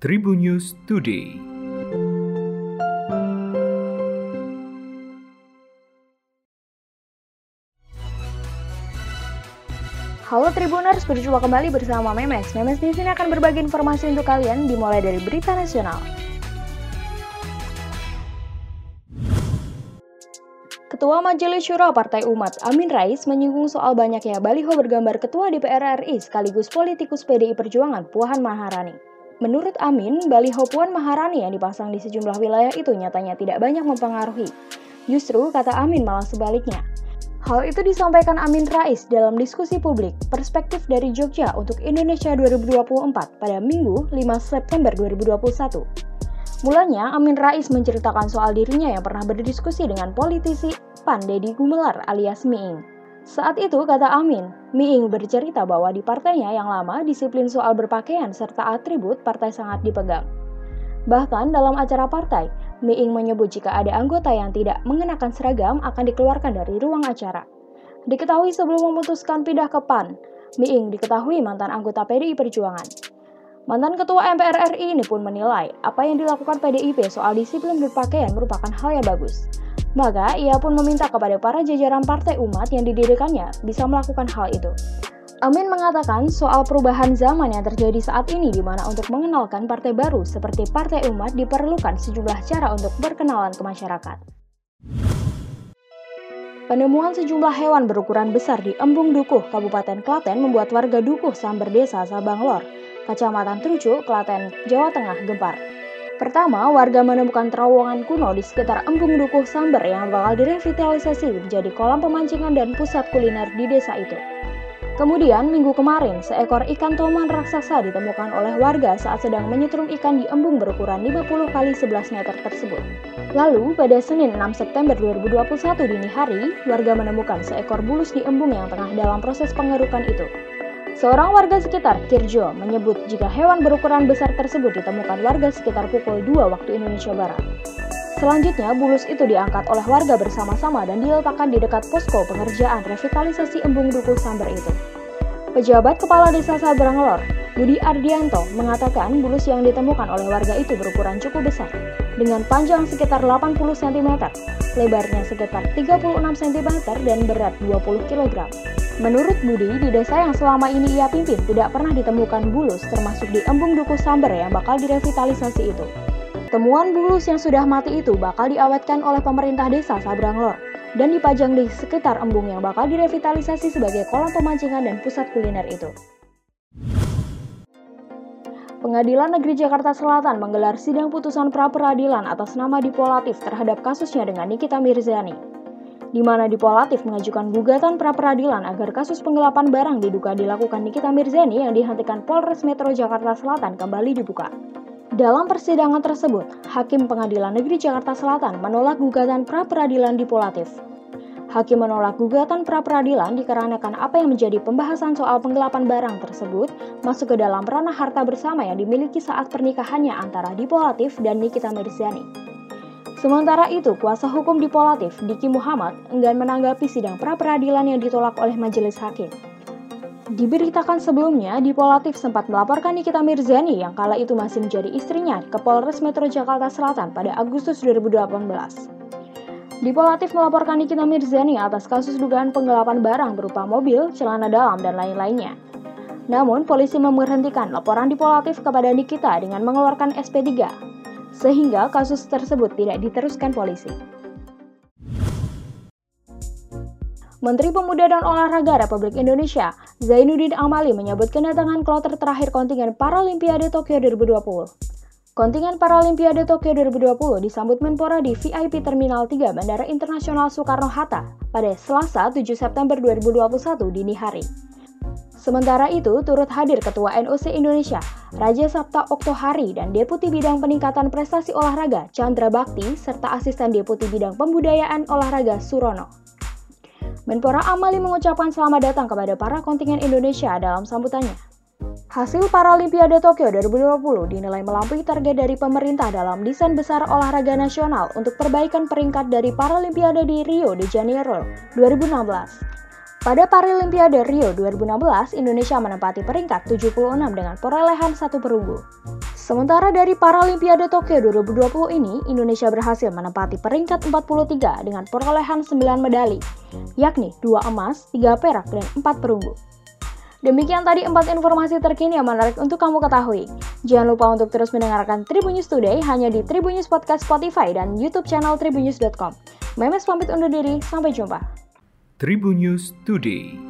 Tribunnews Today. Halo Tribuners, berjumpa kembali bersama Memes. Memes di sini akan berbagi informasi untuk kalian, dimulai dari berita nasional. Ketua Majelis Syura Partai Umat, Amien Rais, menyinggung soal banyaknya baliho bergambar Ketua DPR RI sekaligus politikus PDI Perjuangan Puan Maharani. Menurut Amien, baliho Puan Maharani yang dipasang di sejumlah wilayah itu nyatanya tidak banyak mempengaruhi. Justru, kata Amien, malah sebaliknya. Hal itu disampaikan Amien Rais dalam diskusi publik Perspektif dari Jogja untuk Indonesia 2024 pada Minggu 5 September 2021. Mulanya, Amien Rais menceritakan soal dirinya yang pernah berdiskusi dengan politisi PAN Deddy Gumelar alias Miing. Saat itu, kata Amien, Miing bercerita bahwa di partainya yang lama disiplin soal berpakaian serta atribut partai sangat dipegang. Bahkan dalam acara partai, Miing menyebut jika ada anggota yang tidak mengenakan seragam akan dikeluarkan dari ruang acara. Diketahui sebelum memutuskan pindah ke PAN, Miing diketahui mantan anggota PDI Perjuangan. Mantan Ketua MPR RI ini pun menilai apa yang dilakukan PDIP soal disiplin berpakaian merupakan hal yang bagus. Maka ia pun meminta kepada para jajaran partai umat yang didirikannya bisa melakukan hal itu. Amien mengatakan soal perubahan zaman yang terjadi saat ini di mana untuk mengenalkan partai baru seperti Partai Umat diperlukan sejumlah cara untuk berkenalan ke masyarakat. Penemuan sejumlah hewan berukuran besar di Embung Dukuh, Kabupaten Klaten membuat warga Dukuh Samber Desa Sabanglor, Kecamatan Trucu, Klaten, Jawa Tengah gempar. Pertama, warga menemukan terowongan kuno di sekitar Embung Dukuh Samber yang bakal direvitalisasi menjadi kolam pemancingan dan pusat kuliner di desa itu. Kemudian, minggu kemarin, seekor ikan toman raksasa ditemukan oleh warga saat sedang menyetrum ikan di embung berukuran 50 x 11 meter tersebut. Lalu, pada Senin 6 September 2021 dini hari, warga menemukan seekor bulus di embung yang tengah dalam proses pengerukan itu. Seorang warga sekitar, Kirjo, menyebut jika hewan berukuran besar tersebut ditemukan warga sekitar pukul 2 waktu Indonesia Barat. Selanjutnya, bulus itu diangkat oleh warga bersama-sama dan diletakkan di dekat posko pengerjaan revitalisasi Embung Dukuh Samber itu. Pejabat Kepala Desa Sabanglor, Budi Ardianto, mengatakan bulus yang ditemukan oleh warga itu berukuran cukup besar, dengan panjang sekitar 80 cm, lebarnya sekitar 36 cm, dan berat 20 kg. Menurut Budi, di desa yang selama ini ia pimpin tidak pernah ditemukan bulus termasuk di Embung Dukuh Samber yang bakal direvitalisasi itu. Temuan bulus yang sudah mati itu bakal diawetkan oleh pemerintah desa Sabanglor dan dipajang di sekitar embung yang bakal direvitalisasi sebagai kolam pemancingan dan pusat kuliner itu. Pengadilan Negeri Jakarta Selatan menggelar sidang putusan pra-peradilan atas nama Dipo Latief terhadap kasusnya dengan Nikita Mirzani, di mana Dipo Latief mengajukan gugatan pra-peradilan agar kasus penggelapan barang diduga dilakukan Nikita Mirzani yang dihentikan Polres Metro Jakarta Selatan kembali dibuka. Dalam persidangan tersebut, Hakim Pengadilan Negeri Jakarta Selatan menolak gugatan pra-peradilan Dipo Latief. Hakim menolak gugatan pra-peradilan dikarenakan apa yang menjadi pembahasan soal penggelapan barang tersebut masuk ke dalam ranah harta bersama yang dimiliki saat pernikahannya antara Dipo Latief dan Nikita Mirzani. Sementara itu, kuasa hukum Dipo Latief, Diki Muhammad, enggan menanggapi sidang pra-peradilan yang ditolak oleh majelis hakim. Diberitakan sebelumnya, Dipo Latief sempat melaporkan Nikita Mirzani yang kala itu masih menjadi istrinya ke Polres Metro Jakarta Selatan pada Agustus 2018. Dipo Latief melaporkan Nikita Mirzani atas kasus dugaan penggelapan barang berupa mobil, celana dalam, dan lain-lainnya. Namun, polisi memberhentikan laporan Dipo Latief kepada Nikita dengan mengeluarkan SP3, sehingga kasus tersebut tidak diteruskan polisi. Menteri Pemuda dan Olahraga Republik Indonesia, Zainuddin Amali menyebut kedatangan kloter terakhir kontingen Paralimpiade Tokyo 2020. Kontingen Paralimpiade Tokyo 2020 disambut Menpora di VIP Terminal 3 Bandara Internasional Soekarno-Hatta pada Selasa 7 September 2021 dini hari. Sementara itu, turut hadir Ketua NOC Indonesia, Raja Sapta Oktohari, dan Deputi Bidang Peningkatan Prestasi Olahraga, Chandra Bakti, serta Asisten Deputi Bidang Pembudayaan Olahraga, Surono. Menpora Amali mengucapkan selamat datang kepada para kontingen Indonesia dalam sambutannya. Hasil Paralimpiade Tokyo 2020 dinilai melampaui target dari pemerintah dalam desain besar olahraga nasional untuk perbaikan peringkat dari Paralimpiade di Rio de Janeiro 2016. Pada Paralimpiade Rio 2016, Indonesia menempati peringkat 76 dengan perolehan 1 perunggu. Sementara dari Paralimpiade Tokyo 2020 ini, Indonesia berhasil menempati peringkat 43 dengan perolehan 9 medali, yakni 2 emas, 3 perak, dan 4 perunggu. Demikian tadi 4 informasi terkini yang menarik untuk kamu ketahui. Jangan lupa untuk terus mendengarkan Tribunnews Today hanya di Tribunnews Podcast Spotify dan YouTube channel tribunnews.com. Memes pamit undur diri, sampai jumpa. Tribunnews Today.